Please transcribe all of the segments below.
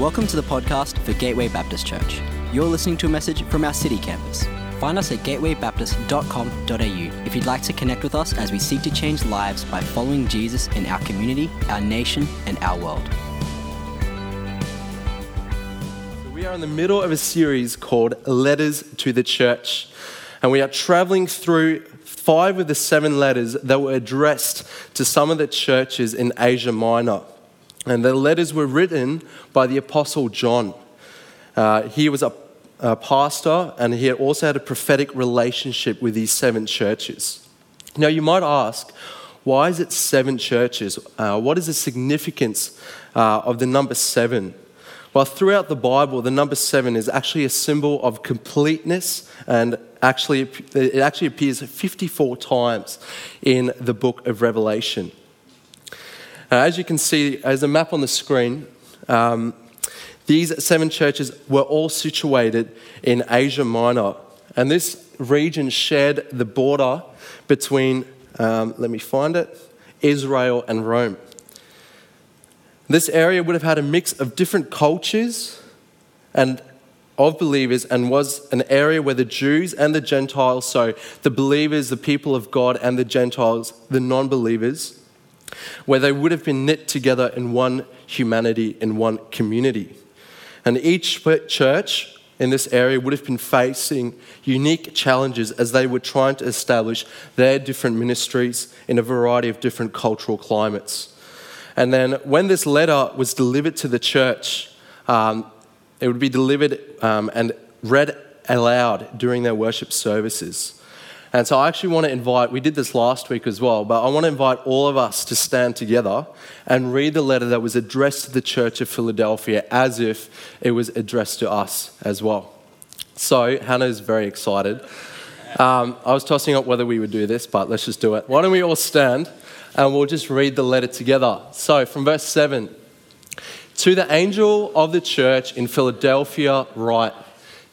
Welcome to the podcast for Gateway Baptist Church. You're listening to a message from our city campus. Find us at gatewaybaptist.com.au if you'd like to connect with us as we seek to change lives by following Jesus in our community, our nation, and our world. So we are in the middle of a series called Letters to the Church, and we are traveling through 5 of the 7 letters that were addressed to some of the churches in Asia Minor. And the letters were written by the Apostle John. He was a pastor, and he also had a prophetic relationship with these 7 churches. Now, you might ask, why is it 7 churches? What is the significance of the number 7? Well, throughout the Bible, the number 7 is actually a symbol of completeness, and it appears 54 times in the book of Revelation. As you can see, as a map on the screen, these 7 churches were all situated in Asia Minor. And this region shared the border between, Israel and Rome. This area would have had a mix of different cultures and of believers, and was an area where the Jews and the Gentiles, so the believers, the people of God, and the Gentiles, the non-believers, where they would have been knit together in one humanity, in one community. And each church in this area would have been facing unique challenges as they were trying to establish their different ministries in a variety of different cultural climates. And then when this letter was delivered to the church, it would be delivered and read aloud during their worship services. And so I actually want to invite, we did this last week as well, but I want to invite all of us to stand together and read the letter that was addressed to the Church of Philadelphia as if it was addressed to us as well. So Hannah's very excited. I was tossing up whether we would do this, but let's just do it. Why don't we all stand and we'll just read the letter together. So from verse 7, to the angel of the church in Philadelphia write,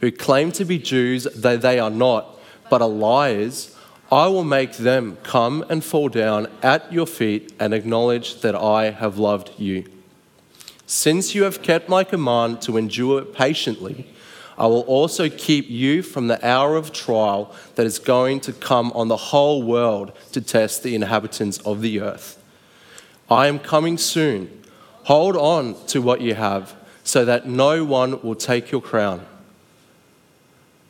who claim to be Jews, though they are not, but are liars, I will make them come and fall down at your feet and acknowledge that I have loved you. Since you have kept my command to endure patiently, I will also keep you from the hour of trial that is going to come on the whole world to test the inhabitants of the earth. I am coming soon. Hold on to what you have, so that no one will take your crown.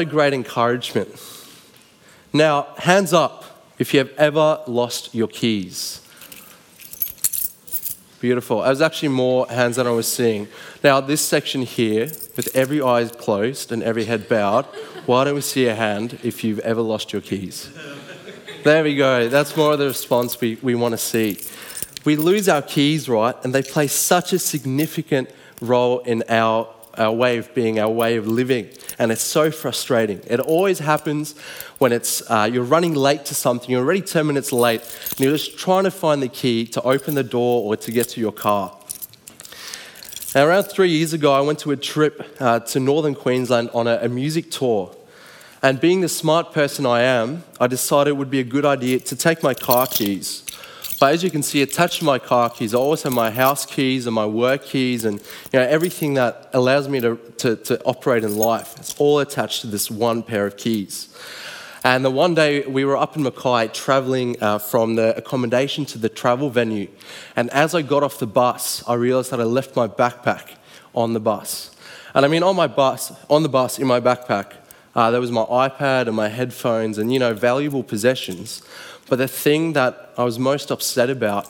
a great encouragement. Now, hands up if you have ever lost your keys. Beautiful. That was actually more hands than I was seeing. Now, this section here, with every eye closed and every head bowed, why don't we see a hand if you've ever lost your keys? There we go. That's more of the response we want to see. We lose our keys, right? And they play such a significant role in our way of being, our way of living. And it's so frustrating. It always happens when it's you're running late to something. You're already 10 minutes late, and you're just trying to find the key to open the door or to get to your car. Now, around 3 years ago, I went to a trip to northern Queensland on a music tour. And being the smart person I am, I decided it would be a good idea to take my car keys. But as you can see, attached to my car keys, I also have my house keys and my work keys and everything that allows me to operate in life. It's all attached to this one pair of keys. And the one day we were up in Mackay travelling from the accommodation to the travel venue. And as I got off the bus, I realised that I left my backpack on the bus. And I mean, on the bus, in my backpack, there was my iPad and my headphones and, you know, valuable possessions. But the thing that I was most upset about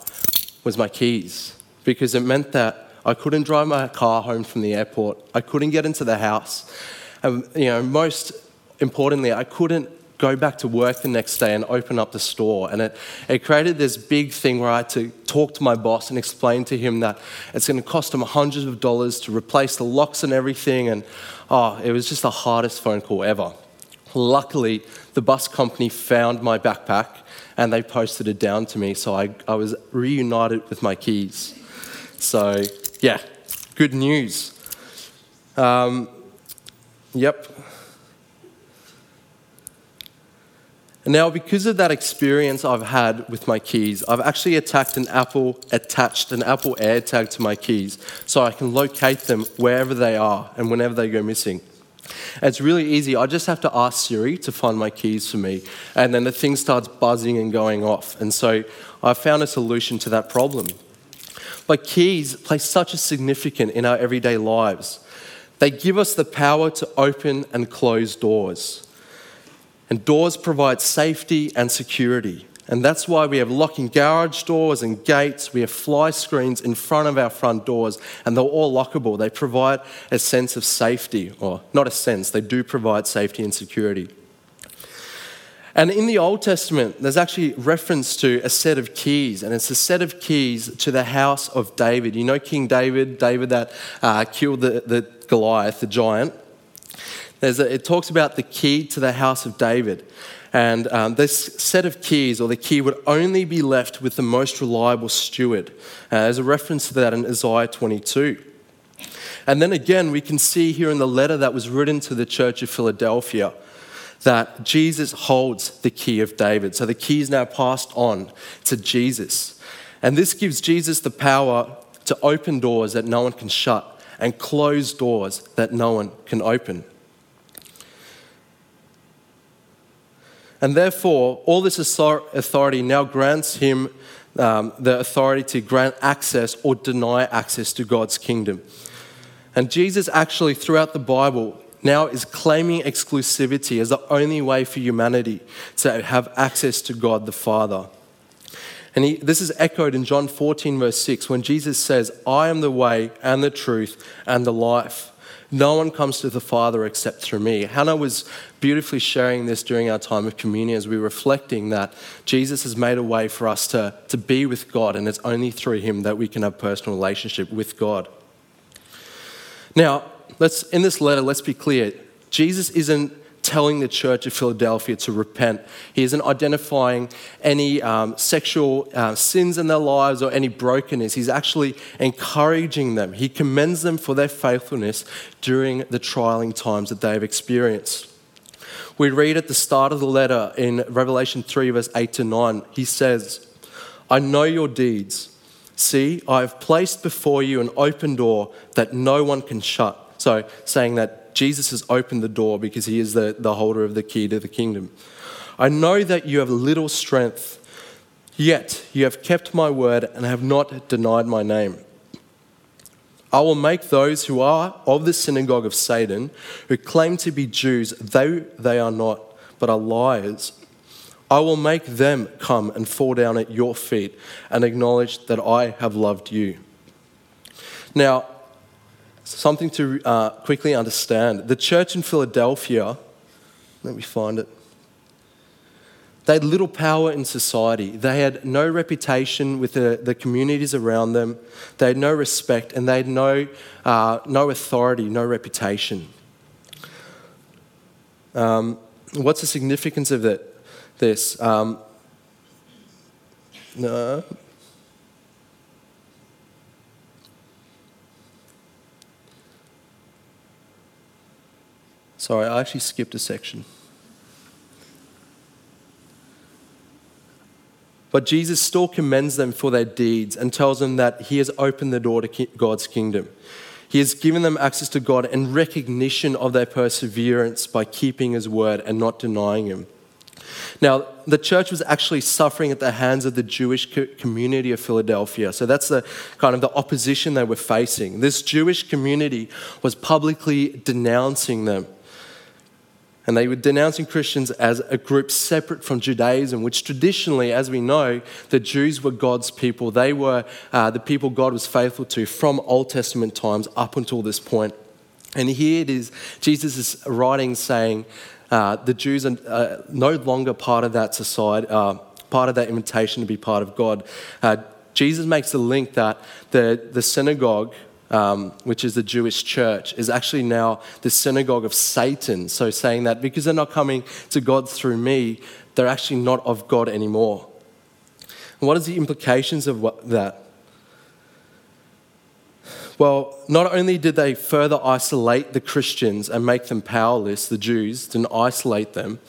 was my keys, because it meant that I couldn't drive my car home from the airport. I couldn't get into the house. And, you know, most importantly, I couldn't go back to work the next day and open up the store. And it created this big thing where I had to talk to my boss and explain to him that it's going to cost him hundreds of dollars to replace the locks and everything. And it was just the hardest phone call ever. Luckily, the bus company found my backpack and they posted it down to me. So I was reunited with my keys. So yeah, good news. Now, because of that experience I've had with my keys, I've actually attached an Apple AirTag to my keys so I can locate them wherever they are and whenever they go missing. And it's really easy. I just have to ask Siri to find my keys for me, and then the thing starts buzzing and going off. And so I found a solution to that problem. But keys play such a significance in our everyday lives. They give us the power to open and close doors. And doors provide safety and security. And that's why we have locking garage doors and gates. We have fly screens in front of our front doors, and they're all lockable. They provide a sense of safety, or not a sense, they do provide safety and security. And in the Old Testament, there's actually reference to a set of keys, and it's a set of keys to the house of David. You know King David, that killed the Goliath, the giant. It talks about the key to the house of David. And this set of keys, or the key, would only be left with the most reliable steward. There's a reference to that in Isaiah 22. And then again, we can see here in the letter that was written to the Church of Philadelphia that Jesus holds the key of David. So the key is now passed on to Jesus. And this gives Jesus the power to open doors that no one can shut and close doors that no one can open. And therefore, all this authority now grants him the authority to grant access or deny access to God's kingdom. And Jesus actually, throughout the Bible, now is claiming exclusivity as the only way for humanity to have access to God the Father. And this is echoed in John 14, verse 6, when Jesus says, "I am the way and the truth and the life. No one comes to the Father except through me." Hannah was beautifully sharing this during our time of communion as we were reflecting that Jesus has made a way for us to be with God, and it's only through him that we can have personal relationship with God. Now, in this letter, let's be clear. Jesus isn't telling the Church of Philadelphia to repent. He isn't identifying any sexual sins in their lives or any brokenness. He's actually encouraging them. He commends them for their faithfulness during the trialing times that they've experienced. We read at the start of the letter in Revelation 3, verse 8 to 9, he says, "I know your deeds. See, I have placed before you an open door that no one can shut." So saying that Jesus has opened the door because he is the holder of the key to the kingdom. "I know that you have little strength, yet you have kept my word and have not denied my name. I will make those who are of the synagogue of Satan, who claim to be Jews, though they are not, but are liars, I will make them come and fall down at your feet and acknowledge that I have loved you." Now, something to quickly understand. The church in Philadelphia, let me find it, they had little power in society. They had no reputation with the communities around them. They had no respect, and they had no authority, no reputation. What's the significance of this? No. Sorry, I actually skipped a section. But Jesus still commends them for their deeds and tells them that he has opened the door to God's kingdom. He has given them access to God and recognition of their perseverance by keeping his word and not denying him. Now, the church was actually suffering at the hands of the Jewish community of Philadelphia. So that's the kind of the opposition they were facing. This Jewish community was publicly denouncing them. And they were denouncing Christians as a group separate from Judaism, which traditionally, as we know, the Jews were God's people. They were the people God was faithful to from Old Testament times up until this point. And here it is, Jesus is writing saying the Jews are no longer part of that society, part of that invitation to be part of God. Jesus makes the link that the synagogue, which is the Jewish church, is actually now the synagogue of Satan. So saying that because they're not coming to God through me, they're actually not of God anymore. And what is the implications of that? Well, not only did they further isolate the Christians and make them powerless, the Jews didn't isolate them,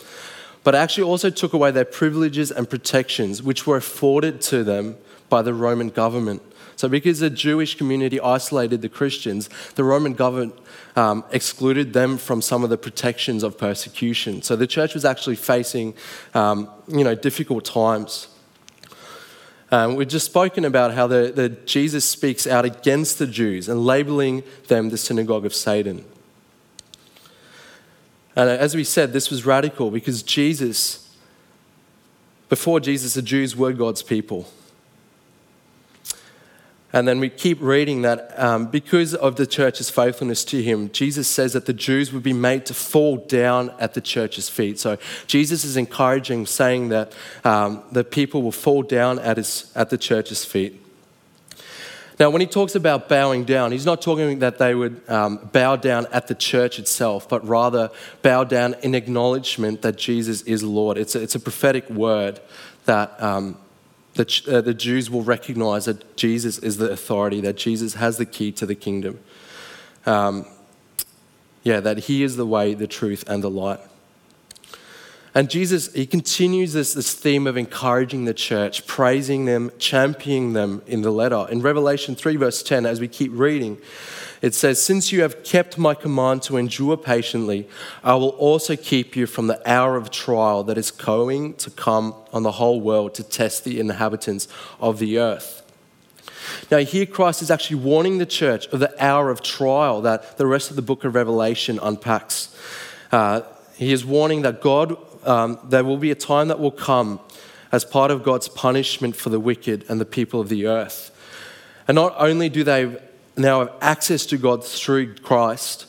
but actually also took away their privileges and protections which were afforded to them by the Roman government. So because the Jewish community isolated the Christians, the Roman government excluded them from some of the protections of persecution. So the church was actually facing difficult times. We've just spoken about how the Jesus speaks out against the Jews and labeling them the synagogue of Satan. And as we said, this was radical because before Jesus, the Jews were God's people. And then we keep reading that because of the church's faithfulness to him, Jesus says that the Jews would be made to fall down at the church's feet. So Jesus is encouraging, saying that the people will fall down at the church's feet. Now, when he talks about bowing down, he's not talking that they would bow down at the church itself, but rather bow down in acknowledgement that Jesus is Lord. It's a prophetic word that the Jews will recognize that Jesus is the authority, that Jesus has the key to the kingdom. That he is the way, the truth, and the light. And Jesus, he continues this theme of encouraging the church, praising them, championing them in the letter. In Revelation 3, verse 10, as we keep reading, it says, "Since you have kept my command to endure patiently, I will also keep you from the hour of trial that is going to come on the whole world to test the inhabitants of the earth." Now here Christ is actually warning the church of the hour of trial that the rest of the book of Revelation unpacks. He is warning that God, there will be a time that will come as part of God's punishment for the wicked and the people of the earth. And not only do they now have access to God through Christ,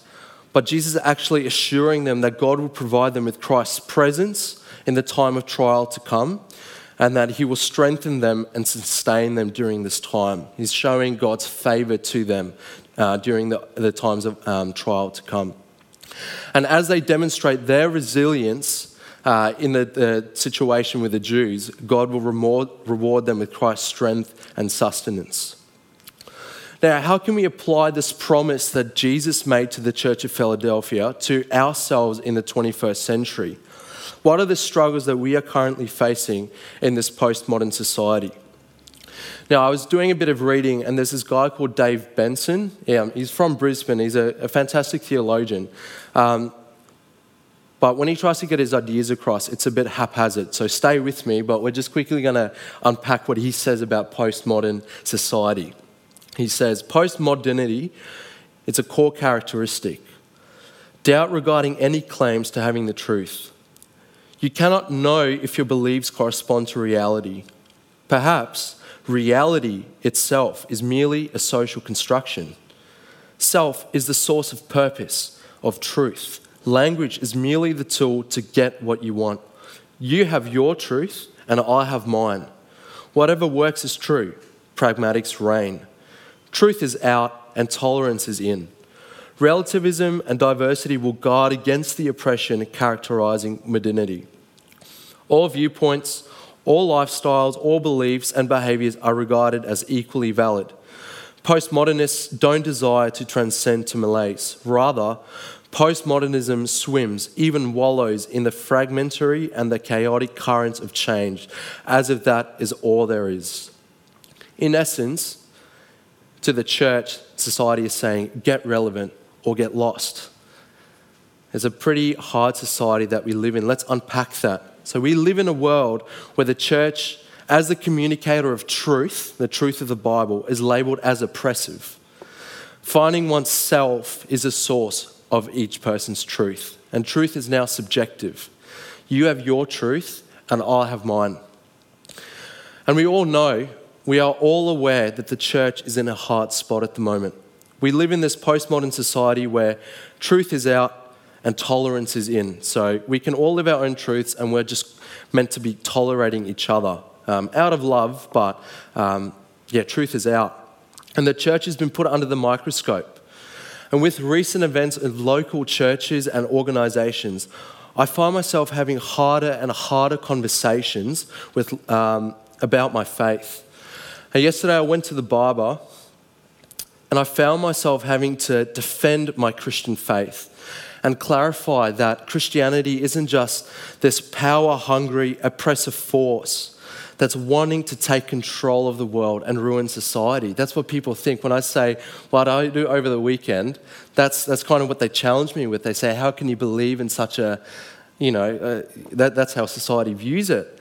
but Jesus is actually assuring them that God will provide them with Christ's presence in the time of trial to come, and that he will strengthen them and sustain them during this time. He's showing God's favor to them during the times of trial to come. And as they demonstrate their resilience in the situation with the Jews, God will reward them with Christ's strength and sustenance. Now, how can we apply this promise that Jesus made to the Church of Philadelphia to ourselves in the 21st century? What are the struggles that we are currently facing in this postmodern society? Now, I was doing a bit of reading, and there's this guy called Dave Benson. He's from Brisbane. He's a fantastic theologian. But when he tries to get his ideas across, it's a bit haphazard. So stay with me, but we're just quickly going to unpack what he says about postmodern society. He says, "Postmodernity, it's a core characteristic. Doubt regarding any claims to having the truth. You cannot know if your beliefs correspond to reality. Perhaps reality itself is merely a social construction. Self is the source of purpose, of truth. Language is merely the tool to get what you want. You have your truth and I have mine. Whatever works is true. Pragmatics reign. Truth is out and tolerance is in. Relativism and diversity will guard against the oppression characterizing modernity. All viewpoints, all lifestyles, all beliefs and behaviors are regarded as equally valid. Postmodernists don't desire to transcend to malaise. Rather, postmodernism swims, even wallows, in the fragmentary and the chaotic currents of change, as if that is all there is." In essence, to the church, society is saying, get relevant or get lost. It's a pretty hard society that we live in. Let's unpack that. So we live in a world where the church, as the communicator of truth, the truth of the Bible, is labelled as oppressive. Finding oneself is a source of each person's truth, and truth is now subjective. You have your truth, and I have mine. And we all know, we are all aware that the church is in a hard spot at the moment. We live in this postmodern society where truth is out and tolerance is in. So we can all live our own truths and we're just meant to be tolerating each other. Out of love, but truth is out. And the church has been put under the microscope. And with recent events of local churches and organisations, I find myself having harder and harder conversations with about my faith. And yesterday I went to the barber and I found myself having to defend my Christian faith and clarify that Christianity isn't just this power-hungry, oppressive force that's wanting to take control of the world and ruin society. That's what people think. When I say, what I do over the weekend, that's kind of what they challenge me with. They say, how can you believe in such a, that's how society views it.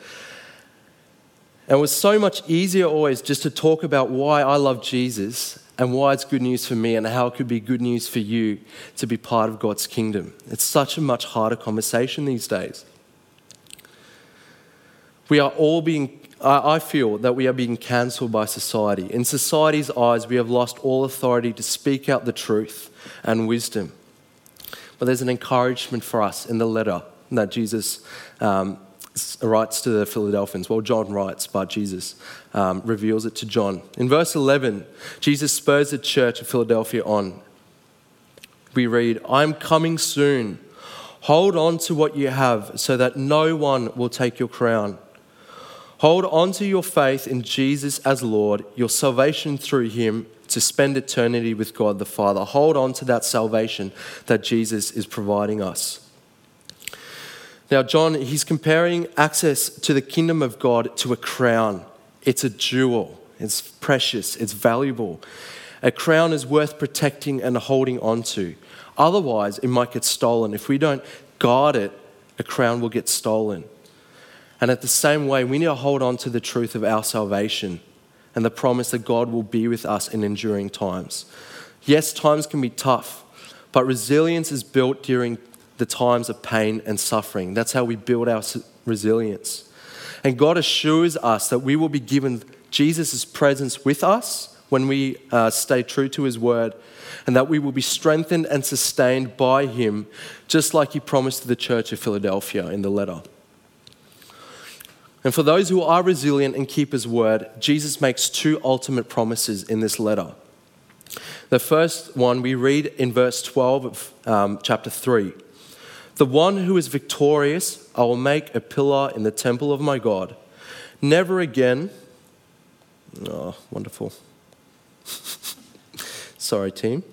And it was so much easier always just to talk about why I love Jesus and why it's good news for me and how it could be good news for you to be part of God's kingdom. It's such a much harder conversation these days. We are all being I feel that we are being cancelled by society. In society's eyes, we have lost all authority to speak out the truth and wisdom. But there's an encouragement for us in the letter that Jesus writes to the Philadelphians. Well, John writes, but Jesus reveals it to John. In verse 11, Jesus spurs the church of Philadelphia on. We read, "I'm coming soon. Hold on to what you have so that no one will take your crown. Hold on to your faith in Jesus as Lord, your salvation through him to spend eternity with God the Father." Hold on to that salvation that Jesus is providing us. Now, John, he's comparing access to the kingdom of God to a crown. It's a jewel. It's precious. It's valuable. A crown is worth protecting and holding on to. Otherwise, it might get stolen. If we don't guard it, a crown will get stolen. And at the same way, we need to hold on to the truth of our salvation and the promise that God will be with us in enduring times. Yes, times can be tough, but resilience is built during the times of pain and suffering. That's how we build our resilience. And God assures us that we will be given Jesus' presence with us when we stay true to his word, and that we will be strengthened and sustained by him, just like he promised to the Church of Philadelphia in the letter. And for those who are resilient and keep his word, Jesus makes two ultimate promises in this letter. The first one we read in verse 12 of chapter 3. "The one who is victorious, I will make a pillar in the temple of my God. Never again..." Oh, wonderful. Sorry, team.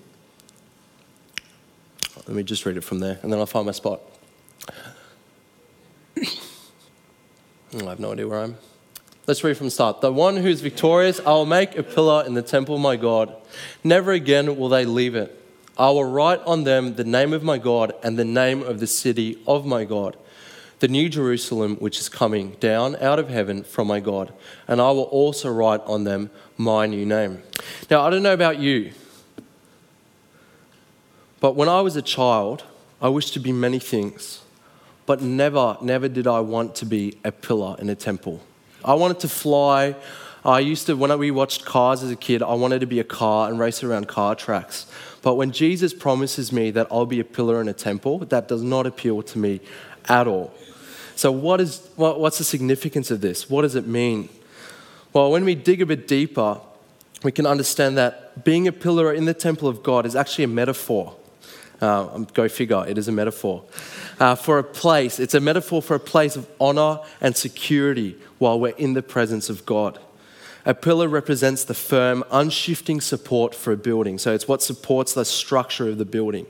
Let me just read it from there, and then I'll find my spot. I have no idea where I am. Let's read from the start. "The one who is victorious, I will make a pillar in the temple of my God. Never again will they leave it. I will write on them the name of my God and the name of the city of my God, the new Jerusalem, which is coming down out of heaven from my God. And I will also write on them my new name." Now, I don't know about you, but when I was a child, I wished to be many things. But never did I want to be a pillar in a temple. I wanted to fly. I used to, when we watched Cars as a kid, I wanted to be a car and race around car tracks. But when Jesus promises me that I'll be a pillar in a temple, that does not appeal to me at all. So what's the significance of this? What does it mean? Well, when we dig a bit deeper, we can understand that being a pillar in the temple of God is actually a metaphor. Go figure, it is a metaphor. For a place, it's a metaphor for a place of honour and security while we're in the presence of God. A pillar represents the firm, unshifting support for a building. So it's what supports the structure of the building.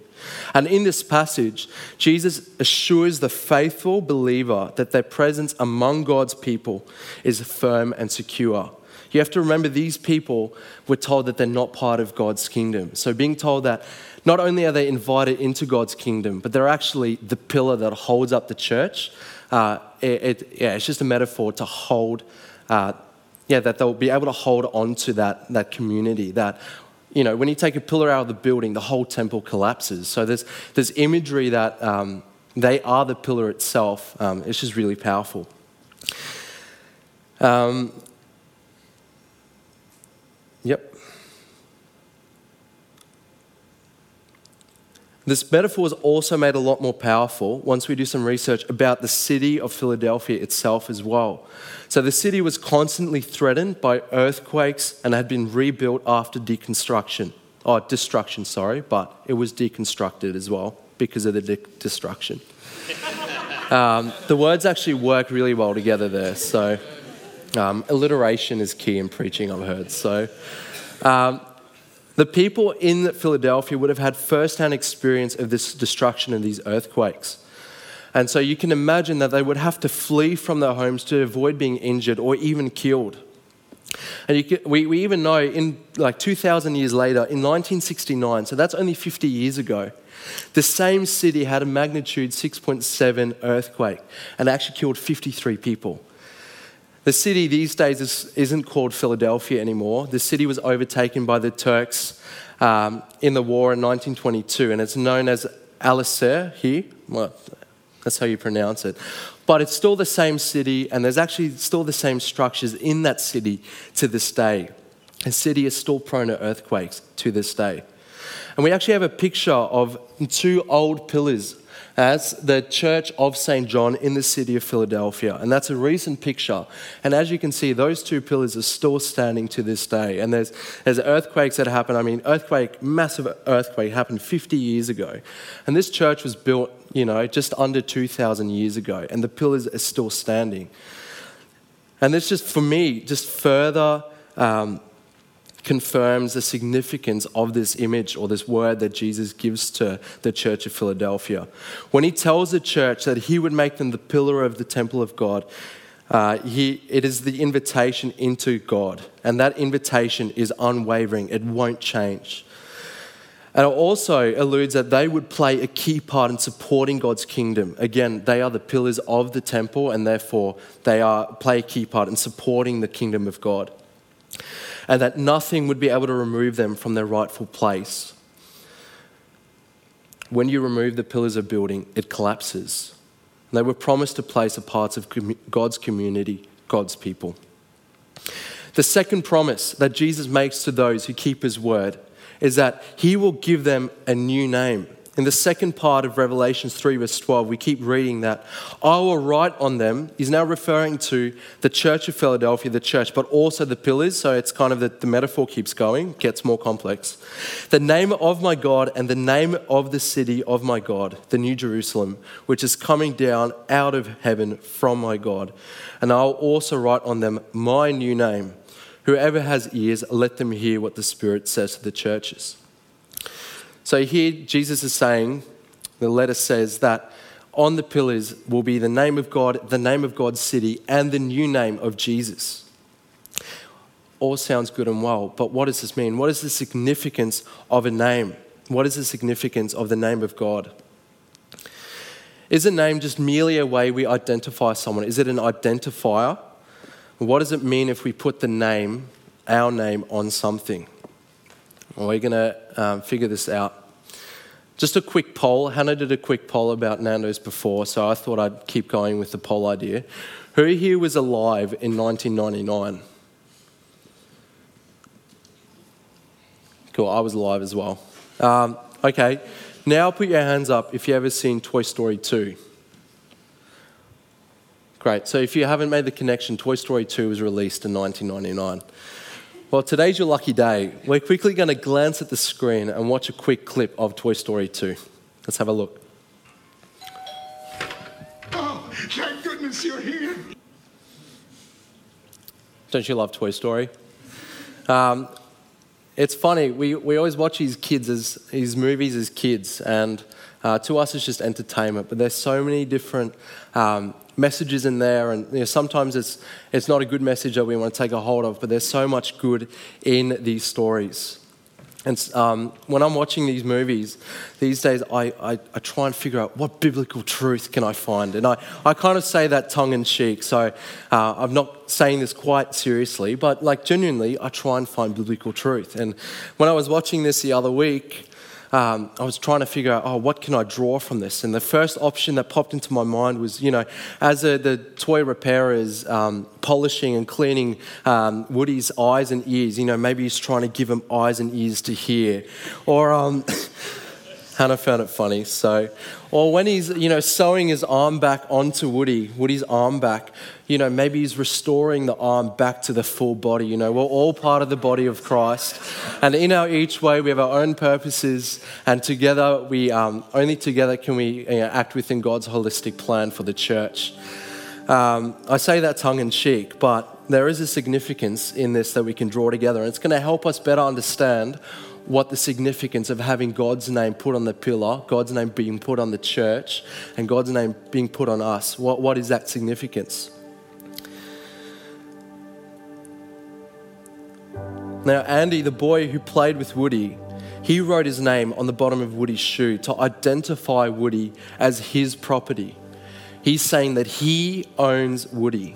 And in this passage, Jesus assures the faithful believer that their presence among God's people is firm and secure. You have to remember these people were told that they're not part of God's kingdom. So being told that not only are they invited into God's kingdom, but they're actually the pillar that holds up the church, It's just a metaphor to hold, that they'll be able to hold on to that community. That, you know, when you take a pillar out of the building, the whole temple collapses. So there's imagery that they are the pillar itself. It's just really powerful. This metaphor is also made a lot more powerful once we do some research about the city of Philadelphia itself as well. So the city was constantly threatened by earthquakes and had been rebuilt after destruction, but it was deconstructed as well because of the destruction. The words actually work really well together there, so alliteration is key in preaching, I've heard. So the people in Philadelphia would have had first-hand experience of this destruction of these earthquakes. And so you can imagine that they would have to flee from their homes to avoid being injured or even killed. And we even know in like 2,000 years later, in 1969, so that's only 50 years ago, the same city had a magnitude 6.7 earthquake and actually killed 53 people. The city these days isn't called Philadelphia anymore. The city was overtaken by the Turks in the war in 1922, and it's known as Alaşehir. Well, that's how you pronounce it. But it's still the same city, and there's actually still the same structures in that city to this day. The city is still prone to earthquakes to this day. And we actually have a picture of two old pillars. That's the Church of St. John in the city of Philadelphia. And that's a recent picture. And as you can see, those two pillars are still standing to this day. And there's earthquakes that happened. I mean, massive earthquake happened 50 years ago. And this church was built, just under 2,000 years ago. And the pillars are still standing. And this just, for me, just further confirms the significance of this image or this word that Jesus gives to the Church of Philadelphia. When he tells the church that he would make them the pillar of the temple of God, it is the invitation into God. And that invitation is unwavering. It won't change. And it also alludes that they would play a key part in supporting God's kingdom. Again, they are the pillars of the temple, and therefore they play a key part in supporting the kingdom of God. And that nothing would be able to remove them from their rightful place. When you remove the pillars of building, it collapses. And they were promised to place a part of God's community, God's people. The second promise that Jesus makes to those who keep his word is that he will give them a new name. In the second part of Revelation 3 verse 12, we keep reading that, I will write on them, is now referring to the Church of Philadelphia, the church, but also the pillars, so it's kind of the metaphor keeps going, gets more complex. The name of my God and the name of the city of my God, the New Jerusalem, which is coming down out of heaven from my God. And I will also write on them my new name. Whoever has ears, let them hear what the Spirit says to the churches. So here Jesus is saying, the letter says that on the pillars will be the name of God, the name of God's city, and the new name of Jesus. All sounds good and well, but what does this mean? What is the significance of a name? What is the significance of the name of God? Is a name just merely a way we identify someone? Is it an identifier? What does it mean if we put the name, our name, on something? We're going to figure this out. Just a quick poll. Hannah did a quick poll about Nando's before, so I thought I'd keep going with the poll idea. Who here was alive in 1999? Cool, I was alive as well. Okay, now put your hands up if you've ever seen Toy Story 2. Great, so if you haven't made the connection, Toy Story 2 was released in 1999. Well, today's your lucky day. We're quickly going to glance at the screen and watch a quick clip of Toy Story 2. Let's have a look. Oh, thank goodness you're here. Don't you love Toy Story? It's funny, we always watch these movies as kids, and to us it's just entertainment, but there's so many different messages in there, and sometimes it's not a good message that we want to take a hold of, but there's so much good in these stories. And when I'm watching these movies, these days I try and figure out what biblical truth can I find. And I kind of say that tongue-in-cheek, so I'm not saying this quite seriously, but like genuinely, I try and find biblical truth. And when I was watching this the other week, I was trying to figure out, what can I draw from this? And the first option that popped into my mind was, as the toy repairer is polishing and cleaning Woody's eyes and ears, maybe he's trying to give him eyes and ears to hear. Or, Hannah found it funny, so. Or when he's, sewing his arm back onto Woody's arm back, maybe he's restoring the arm back to the full body. We're all part of the body of Christ. And in our each way, we have our own purposes. And together, only together can we act within God's holistic plan for the church. I say that tongue in cheek, but there is a significance in this that we can draw together. And it's going to help us better understand what the significance of having God's name put on the pillar, God's name being put on the church, and God's name being put on us. What is that significance? Now, Andy, the boy who played with Woody, he wrote his name on the bottom of Woody's shoe to identify Woody as his property. He's saying that he owns Woody.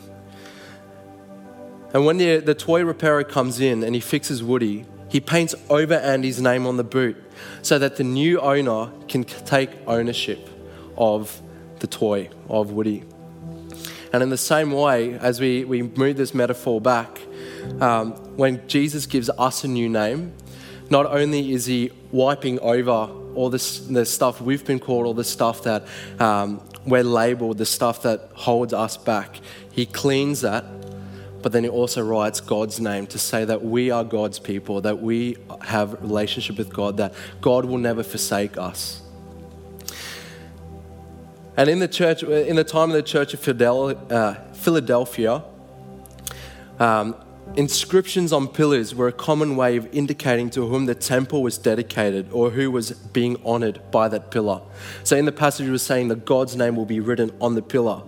And when the toy repairer comes in and he fixes Woody, he paints over Andy's name on the boot so that the new owner can take ownership of the toy, of Woody. And in the same way, as we move this metaphor back, when Jesus gives us a new name, not only is he wiping over all the stuff we've been called, all the stuff that we're labelled, the stuff that holds us back, he cleans that. But then he also writes God's name to say that we are God's people, that we have a relationship with God, that God will never forsake us. And in the church, in the time of the Church of Philadelphia, inscriptions on pillars were a common way of indicating to whom the temple was dedicated or who was being honoured by that pillar. So in the passage it was saying that God's name will be written on the pillar.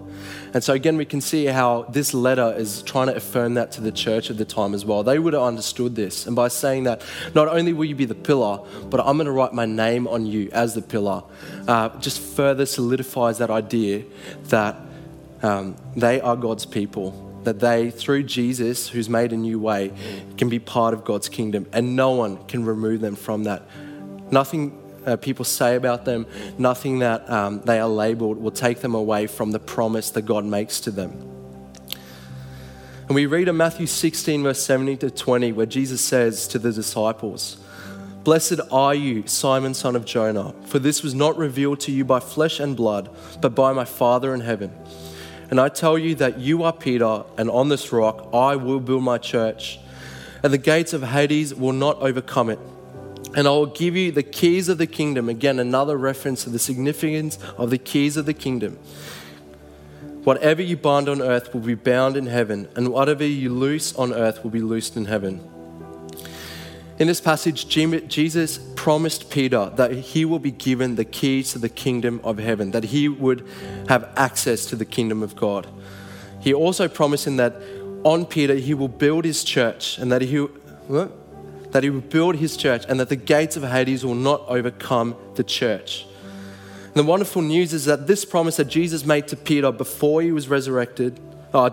And so again, we can see how this letter is trying to affirm that to the church at the time as well. They would have understood this. And by saying that, not only will you be the pillar, but I'm going to write my name on you as the pillar, just further solidifies that idea that they are God's people, that they, through Jesus, who's made a new way, can be part of God's kingdom. And no one can remove them from that. Nothing people say about them, nothing that they are labelled will take them away from the promise that God makes to them. And we read in Matthew 16, verse 17 to 20, where Jesus says to the disciples, "Blessed are you, Simon, son of Jonah, for this was not revealed to you by flesh and blood, but by my Father in heaven. And I tell you that you are Peter, and on this rock I will build my church, and the gates of Hades will not overcome it. And I will give you the keys of the kingdom." Again, another reference to the significance of the keys of the kingdom. "Whatever you bind on earth will be bound in heaven, and whatever you loose on earth will be loosed in heaven." In this passage, Jesus promised Peter that he will be given the keys to the kingdom of heaven, that he would have access to the kingdom of God. He also promised him that on Peter he will build his church and that he would build his church and that the gates of Hades will not overcome the church. And the wonderful news is that this promise that Jesus made to Peter before he was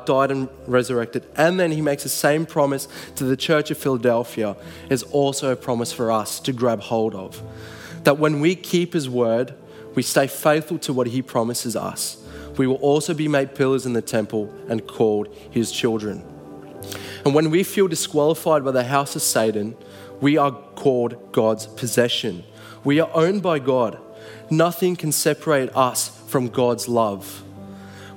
died and resurrected, and then he makes the same promise to the Church of Philadelphia, is also a promise for us to grab hold of. That when we keep his word, we stay faithful to what he promises us. We will also be made pillars in the temple and called his children. And when we feel disqualified by the house of Satan, we are called God's possession. We are owned by God. Nothing can separate us from God's love.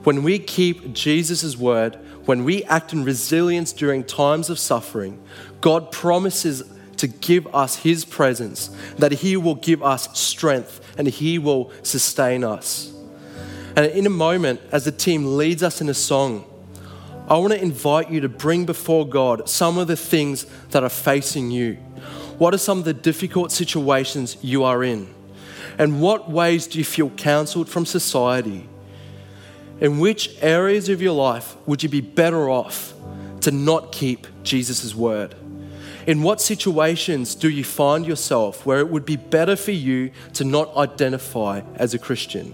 When we keep Jesus' word, when we act in resilience during times of suffering, God promises to give us his presence, that he will give us strength and he will sustain us. And in a moment, as the team leads us in a song, I want to invite you to bring before God some of the things that are facing you. What are some of the difficult situations you are in? And what ways do you feel counselled from society? In which areas of your life would you be better off to not keep Jesus' word? In what situations do you find yourself where it would be better for you to not identify as a Christian?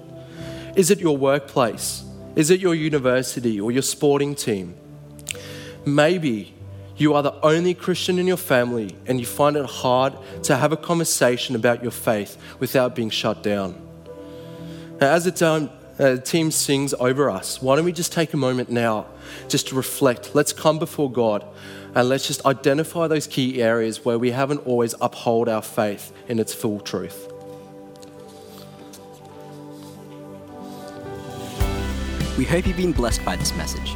Is it your workplace? Is it your university or your sporting team? Maybe you are the only Christian in your family and you find it hard to have a conversation about your faith without being shut down. Now, as the team sings over us, why don't we just take a moment now just to reflect. Let's come before God and let's just identify those key areas where we haven't always upheld our faith in its full truth. We hope you've been blessed by this message.